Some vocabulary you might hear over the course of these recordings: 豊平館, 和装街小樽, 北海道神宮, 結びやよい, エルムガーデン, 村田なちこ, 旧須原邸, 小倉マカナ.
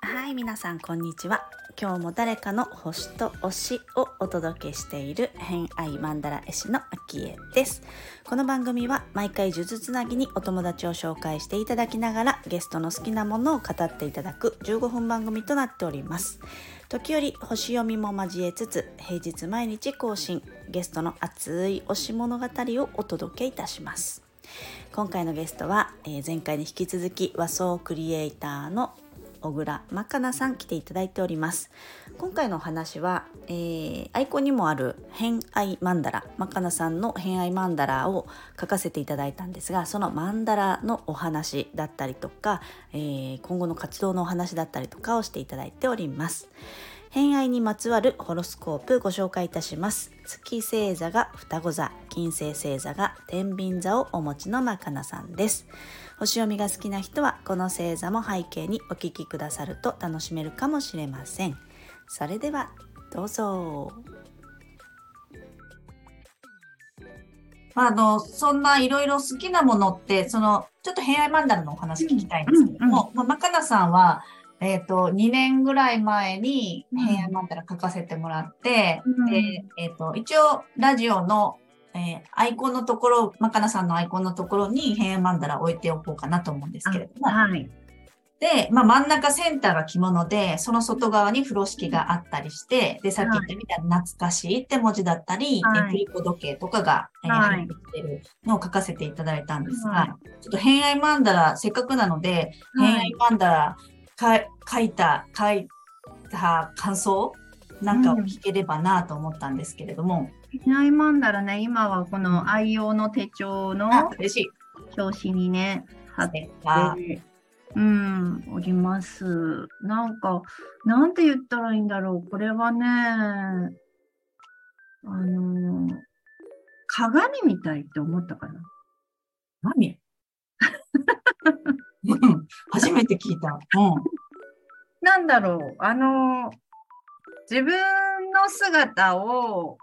はい、皆さんこんにちは。今日も誰かの星と推しをお届けしている偏愛マンダラ絵師のあきえです。この番組は毎回数珠つなぎにお友達を紹介していただきながらゲストの好きなものを語っていただく15分番組となっております。時折星読みも交えつつ平日毎日更新、ゲストの熱い推し物語をお届けいたします。今回のゲストは前回に引き続き和装クリエイターの小倉まかなさん、来ていただいております。今回のお話は、アイコンにもある偏愛マンダラ、まかなさんの偏愛マンダラを書かせていただいたんですが、そのマンダラのお話だったりとか、今後の活動のお話だったりとかをしていただいております。偏愛にまつわるホロスコープご紹介いたします。月星座が双子座、金星星座が天秤座をお持ちのまかなさんです。星読みが好きな人はこの星座も背景にお聞きくださると楽しめるかもしれません。それではどうぞ。そんないろいろ好きなものって、そのちょっと偏愛マンダラのお話聞きたいんですけども、まかなさんは2年ぐらい前に偏愛マンダラ書かせてもらって、で一応ラジオのアイコンのところ、まかなさんのアイコンのところに偏愛マンダラ置いておこうかなと思うんですけれども、はい、で、真ん中センターが着物で、その外側に風呂敷があったりして、で、さっき言ったみたいな懐かしいって文字だったり、振り子時計とかが入ってきてるのを書かせていただいたんですが、ちょっと偏愛マンダラ、せっかくなので、偏愛マンダラ書いた感想なんかを聞ければなと思ったんですけれども、偏愛マンダラね、今はこの愛用の手帳の表紙にね貼っております。なんかなんて言ったらいいんだろう、これはね、鏡みたいって思ったかな。何初めて聞いた、なんだろう、自分の姿を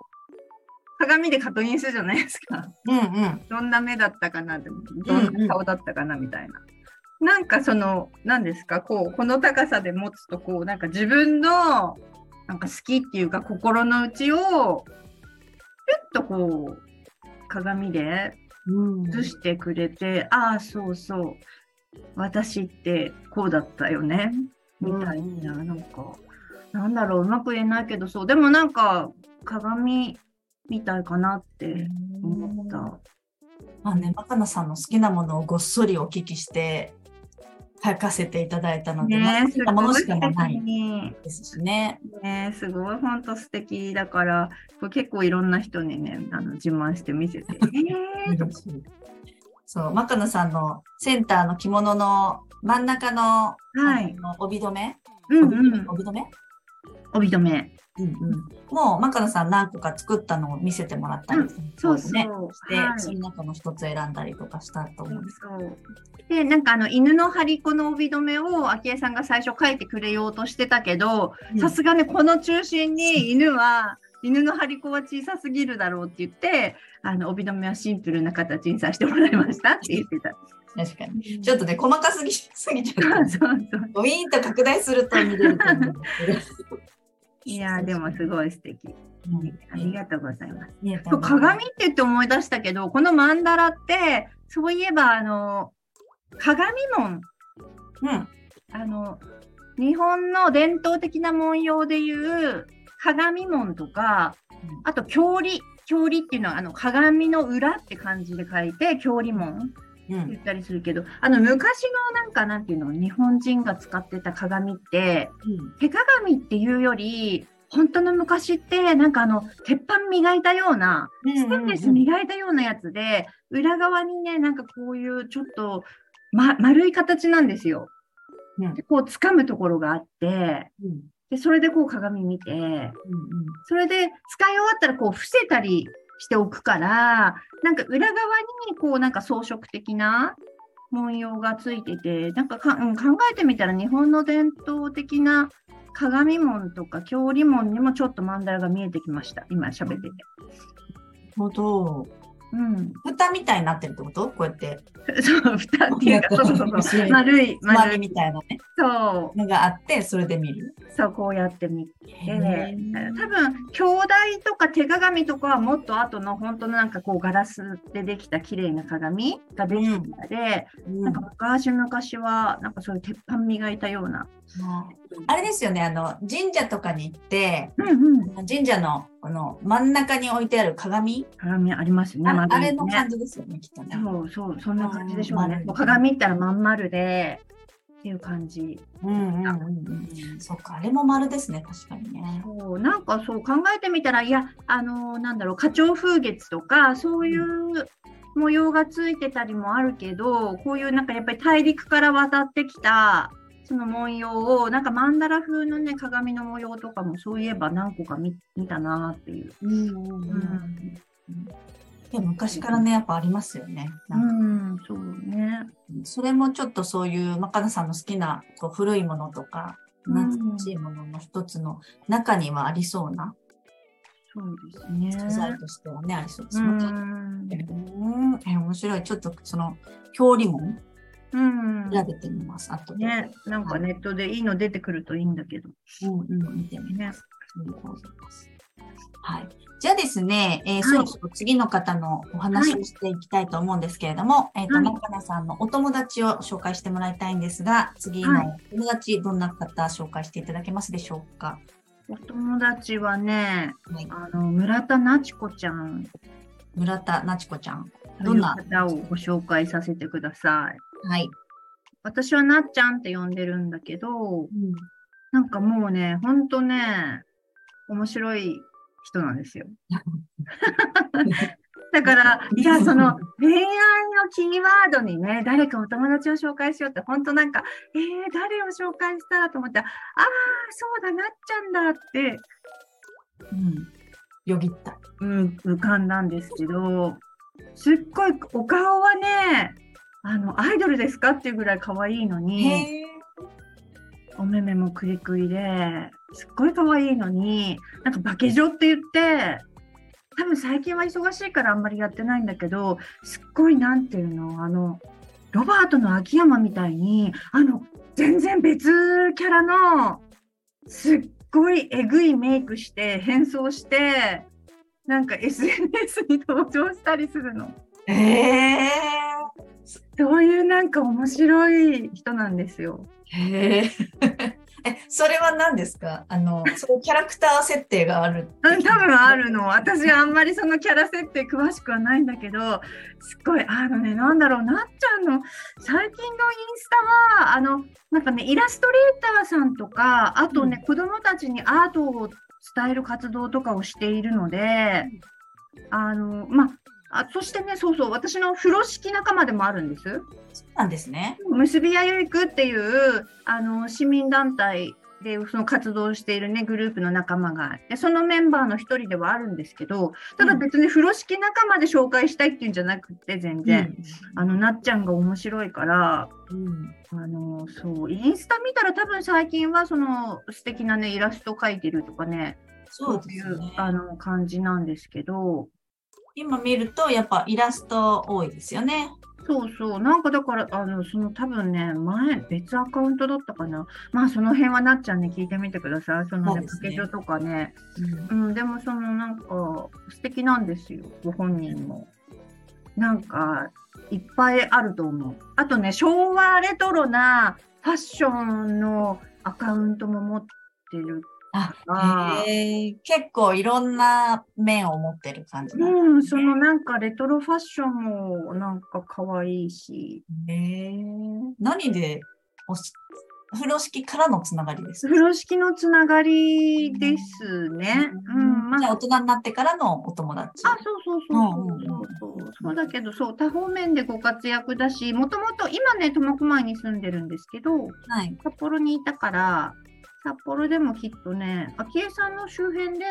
鏡で確認するじゃないですか。どんな目だったかな、どんな顔だったかなみたいな。なんかその何ですか、この高さで持つとなんか自分のなんか好きっていうか心の内をピュッと鏡で映してくれて、ああそうそう私ってこうだったよねみたいな、なんかなんだろう、うまく言えないけど、そうでもなんか鏡みたいかなって思った。まかなさんの好きなものをごっそりお聞きして書かせていただいたので、好きなものしかないですしね。すごい本当素敵だから、これ結構いろんな人にね自慢して見せて。そう、まかなさんのセンターの着物の真ん中の、帯留め、帯留め。もうまかなさん何個か作ったのを見せてもらったりして、その中の一つ選んだりとかしたと思うんです。で、なんか犬の張り子の帯留めをあきえさんが最初書いてくれようとしてたけど、さすがにこの中心に犬の張り子は小さすぎるだろうって言って、帯留めはシンプルな形にさせてもらいましたって言ってた。確かにちょっとね、細かすぎちゃった。ウィーンと拡大すると見れると思うんですけど。いやでもすごい素敵、ありがとうございます。鏡って言って思い出したけど、このマンダラってそういえば鏡紋、日本の伝統的な文様でいう鏡紋とか、あと鏡っていうのは鏡の裏って漢字で書いて鏡紋って言ったりするけど、昔のなんていうの、日本人が使ってた鏡って、手鏡っていうより本当の昔って鉄板磨いたような、ステンレス磨いたようなやつで、裏側にねこういうちょっと、丸い形なんですよ。で掴むところがあって、でそれで鏡見て、それで使い終わったら伏せたりしておくから、裏側に装飾的な文様がついてて、考えてみたら日本の伝統的な鏡紋とか鏡紋にもちょっとマンダラが見えてきました、今喋ってて。ほど。うん、蓋みたいになってるってこと？こうやってそう蓋っていうかそう丸いみたいなね、そうのがあってそれで見る。そうこうやって見て、多分鏡台とか手鏡とかはもっと後の本当のなんかこうガラスでできた綺麗な鏡ができたので、なんか昔はなんかそういう鉄板磨いたような。あれですよね、神社とかに行って、神社のこの真ん中に置いてある鏡ありますよね。あれの感じですよね、きっとね。そうそんな感じでしょうね。鏡ったらまん丸でっていう感じ。そうか、あれも丸ですね、確かにね。そうなんかそう考えてみたら、いやなんだろう、花鳥風月とかそういう、模様がついてたりもあるけど、こういうなんかやっぱり大陸から渡ってきたその文様をなんかマンダラ風のね鏡の模様とかもそういえば何個か 見たなっていう。で昔からねやっぱありますよね。それもちょっとそういうまかなさんの好きなこう古いものとか懐かしいものの一つの中にはありそうな。そうですね。素材としてはねありそうですね。面白い。ちょっとその表裏紋。調べてみます。あとね、なんかネットでいいの出てくるといいんだけど、見てみます。はい。じゃあですね、そろそろ次の方のお話をしていきたいと思うんですけれども、まかなさんのお友達を紹介してもらいたいんですが、次のお友達どんな方紹介していただけますでしょうか。お友達はね、村田なちこちゃん。村田なちこちゃん。どんな方をご紹介させてください。はい、私はなっちゃんって呼んでるんだけど、なんかもうね、ほんとね、面白い人なんですよ。だから、いや、その恋愛のキーワードにね、誰かお友達を紹介しようって、ほんとなんか、誰を紹介したらと思ったら、ああ、そうだ、なっちゃんだって、よぎった。浮かんだんですけど、すっごいお顔はね、アイドルですかっていうぐらい可愛いのに、お目目もクリクリですっごい可愛いのに、なんか化け女って言って、多分最近は忙しいからあんまりやってないんだけど、すっごいなんていうの、ロバートの秋山みたいに全然別キャラのすっごいえぐいメイクして変装してなんか SNS に登場したりするの。そういうなんか面白い人なんですよ。それは何ですか？そうキャラクター設定がある。多分あるの。私あんまりそのキャラ設定詳しくはないんだけど、すっごいなんだろう、なっちゃんの最近のインスタはなんかね、イラストレーターさんとか、あとね、子供たちにアートを伝える活動とかをしているので、そしてね、そう私の風呂敷仲間でもあるんです。そうなんですね。結びやよいくっていう市民団体でその活動しているねグループの仲間があって、そのメンバーの一人ではあるんですけど、ただ別に風呂敷仲間で紹介したいっていうんじゃなくて、全然、なっちゃんが面白いから、そうインスタ見たら多分最近はその素敵なねイラスト描いてるとかね、そういう感じなんですけど、今見るとやっぱイラスト多いですよね。そうなんかだからその多分ね、前別アカウントだったかな。まあその辺はなっちゃんに聞いてみてください。そのねパケジョとかね、でもそのなんか素敵なんですよ、ご本人も。なんかいっぱいあると思う。あとね、昭和レトロなファッションのアカウントも持ってる。結構いろんな面を持ってる感じなんですね。そのなんかレトロファッションもなんか可愛いし。何で風呂敷からのつながりですか？風呂敷のつながりですね。じゃあ大人になってからのお友達。そうだけど、そう多方面でご活躍だし、もともと今ね苫小牧に住んでるんですけど、札幌にいたから。札幌でもきっとね、あきえさんの周辺で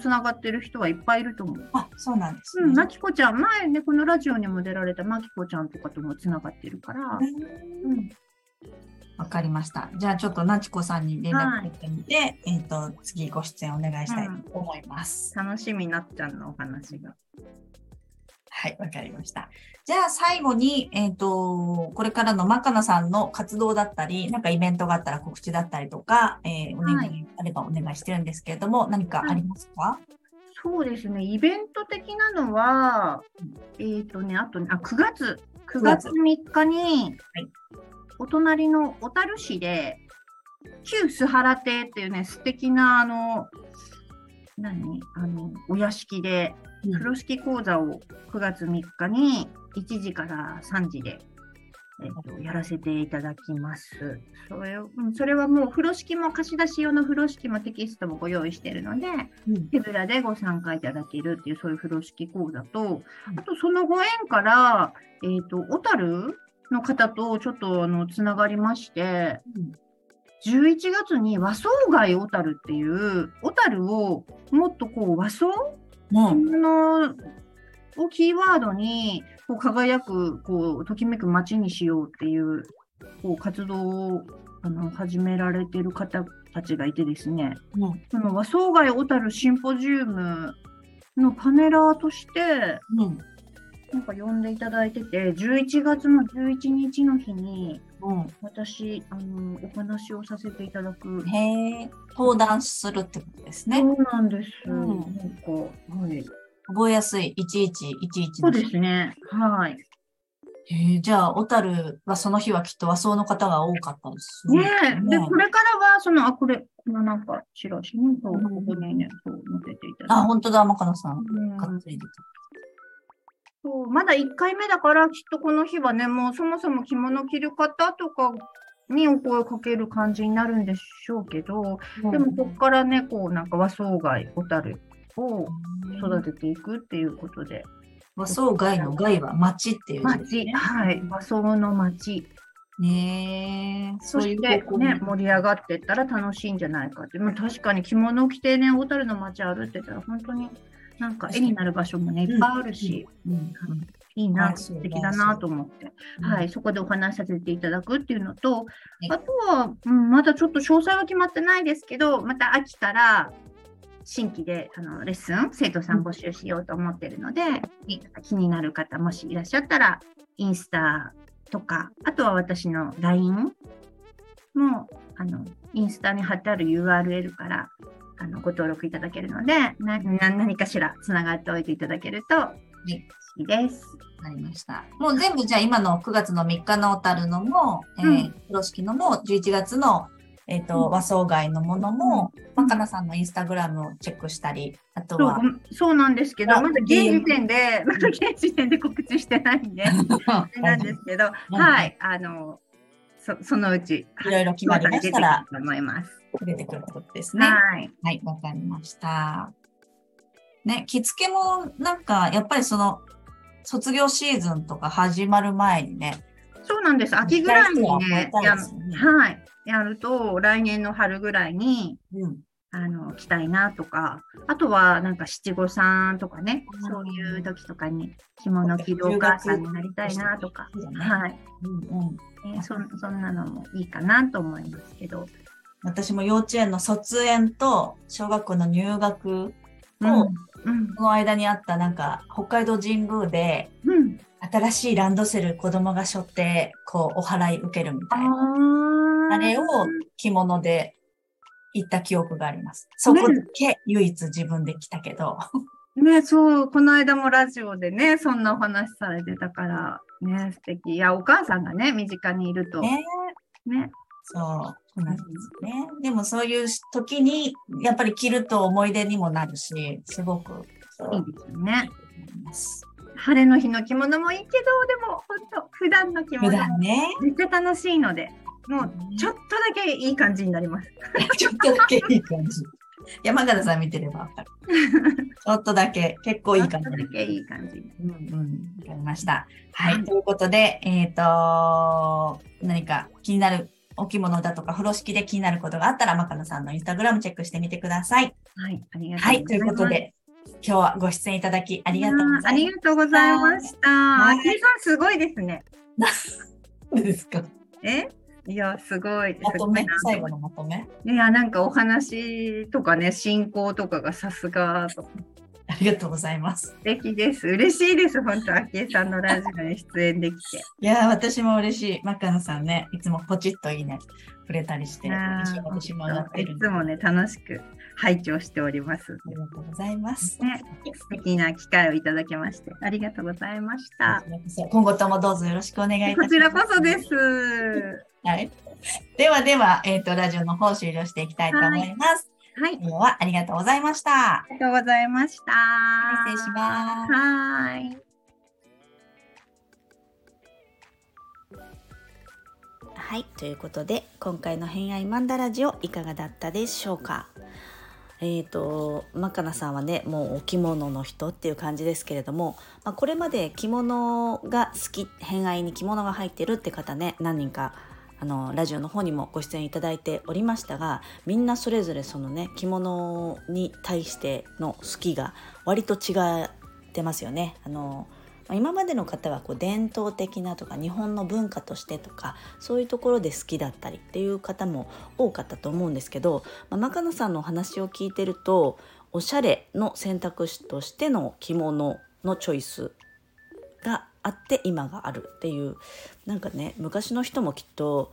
つながってる人はいっぱいいると思う。あ、そうなんですね。まきこちゃん、前ねこのラジオにも出られたまきこちゃんとかともつながってるから、わかりました。じゃあちょっとなちこさんに連絡取ってみて、はい、次ご出演お願いしたいと思います。楽しみ、なっちゃんのお話が。はい、わかりました。じゃあ最後に、これからのまかなさんの活動だったり、なんかイベントがあったら告知だったりとか、お願い、はい、あればお願いしてるんですけれども、何かありますか？はい、そうですね、イベント的なのは、9月3日に、はい、お隣の小樽市で旧須原邸っていうね、素敵なお屋敷で風呂敷講座を9月3日に1時から3時で、やらせていただきます。それはもう風呂敷も貸し出し用の風呂敷もテキストもご用意しているので、手ぶらでご参加いただけるっていう、そういう風呂敷講座と、あとそのご縁から小樽の方とちょっとつながりまして、11月に和装街小樽っていう小樽をもっとこう和装をキーワードにこう輝くこうときめく街にしようってい こう活動を始められている方たちがいてですね、その和装街小樽シンポジウムのパネラーとして、なんか呼んでいただいてて、11月の11日の日に、私お話をさせていただく。登壇するってことですね。そうなんです、なんか、はい、覚えやすい1111。そうですね、はい。じゃあ小樽はその日はきっと和装の方が多かったんですね。でこれからはそのこれのなんかチラシにここにね、そう載せていただいて。本当だ、まかなさんがついてた。まだ1回目だから、きっとこの日はね、もうそもそも着物着る方とかにお声をかける感じになるんでしょうけど、でもここからね、こうなんか和装街小樽を育てていくっていうことで、和装街の街は町っていう字ですね。はい、和装の町。そしてね、盛り上がっていったら楽しいんじゃないかって。確かに着物着てね、小樽の町歩いてたら本当になんか絵になる場所もね、いっぱいあるし、いいな、素敵だなと思って、はい、そこでお話しさせていただくっていうのと、あとは、まだちょっと詳細は決まってないですけど、また秋から新規でレッスン生徒さん募集しようと思ってるので、気になる方もしいらっしゃったら、インスタとか、あとは私の LINE もインスタに貼ってある URL からご登録いただけるので、何かしらつながっておいていただけると嬉しいです。わかりました。もう全部じゃあ今の9月の3日の小樽のも、風呂敷のも、11月の、和装街のものも、まかなさんのインスタグラムをチェックしたり、あとはそうなんですけど、まだ現時点で告知してないんでなんですけど、はい、そのうちいろいろ決まりましたら出てくることですね。はい、わかりました。ね、着付けもなんかやっぱりその卒業シーズンとか始まる前にね。そうなんです。秋ぐらいにね、やると来年の春ぐらいに、着たいなとか、あとはなんか七五三とかね、そういう時とかに着物着るお母さんになりたいなとか、そんなのもいいかなと思いますけど。私も幼稚園の卒園と小学校の入学のその間にあった、なんか北海道神宮で新しいランドセル子供が背負ってこうお祓い受けるみたいな、あれを着物で行った記憶があります。そこだけ唯一自分で着たけどね、そうこの間もラジオでね、そんなお話されてたからね、素敵。いや、お母さんがね身近にいるとね、そうなんですね。でもそういう時にやっぱり着ると思い出にもなるし、すごくいいですよね。晴れの日の着物もいいけど、でも本当普段の着物もめっちゃ楽しいので、もうちょっとだけいい感じになりますちょっとだけいい感じ、山形さん見てればわかるちょっとだけ結構いい感じ、ちょっとだけいい感じ、わかりました。はい、ということで、何か気になるお着物だとか風呂敷で気になることがあったら、まかなさんのインスタグラムチェックしてみてください。はい、ありがとうございます。はい、ということで今日はご出演いただきありがとうございました。ありがとうございました。あきりさんすごいですね。何ですか？いやすごい。まとめ、最後のまとめ。いやなんかお話とかね、進行とかがさすがと。ありがとうございます。素敵です。嬉しいです。本当、あきえさんのラジオに出演できて。いや、私も嬉しい。マカノさんね、いつもポチッといいね、触れたりして、私も上がってる。いつもね、楽しく拝聴しております。ありがとうございます。ね、素敵な機会をいただきまして、ありがとうございました。今後ともどうぞよろしくお願いいたします。こちらこそです。はい。ではでは、ラジオの方終了していきたいと思います。はい、今日はありがとうございました。ありがとうございました。失礼します。はい、ということで今回の偏愛マンダラジオいかがだったでしょうか。マカナさんはね、もうお着物の人っていう感じですけれども、まあ、これまで着物が好き、偏愛に着物が入ってるって方ね、何人かラジオの方にもご出演いただいておりましたが、みんなそれぞれそのね、着物に対しての好きが割と違ってますよね。今までの方はこう伝統的なとか日本の文化としてとかそういうところで好きだったりっていう方も多かったと思うんですけど、マカノさんのお話を聞いてると、おしゃれの選択肢としての着物のチョイスがあって今があるっていう、なんかね、昔の人もきっと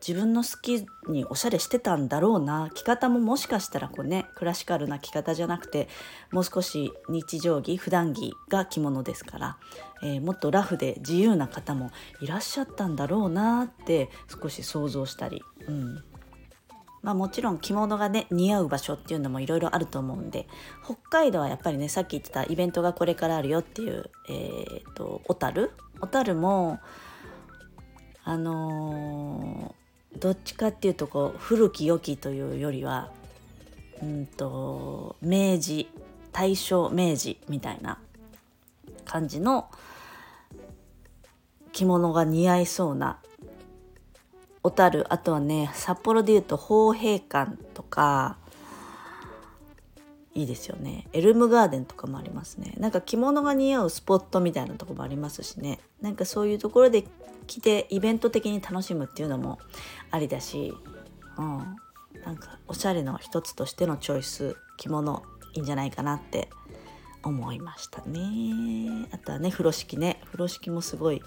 自分の好きにおしゃれしてたんだろうな。着方ももしかしたらこうね、クラシカルな着方じゃなくて、もう少し日常着、普段着が着物ですから、もっとラフで自由な方もいらっしゃったんだろうなって少し想像したり、まあ、もちろん着物がね、似合う場所っていうのもいろいろあると思うんで、北海道はやっぱりね、さっき言ってたイベントがこれからあるよっていう、小樽もどっちかっていうとこう古き良きというよりは、明治、大正、明治みたいな感じの着物が似合いそうな小樽、あとはね、札幌でいうと豊平館とかいいですよね。エルムガーデンとかもありますね。なんか着物が似合うスポットみたいなとこもありますしね。なんかそういうところで着てイベント的に楽しむっていうのもありだし、なんかおしゃれの一つとしてのチョイス、着物いいんじゃないかなって思いましたね。あとはね、風呂敷もすごい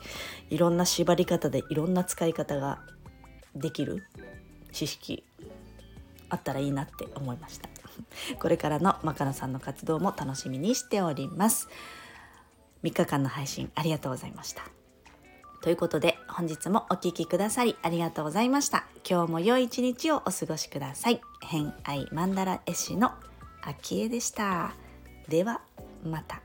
いろんな縛り方でいろんな使い方ができる知識あったらいいなって思いました。これからのマカナさんの活動も楽しみにしております。3日間の配信ありがとうございました。ということで本日もお聞きくださりありがとうございました。今日も良い一日をお過ごしください。偏愛マンダラ絵師のあきえでした。ではまた。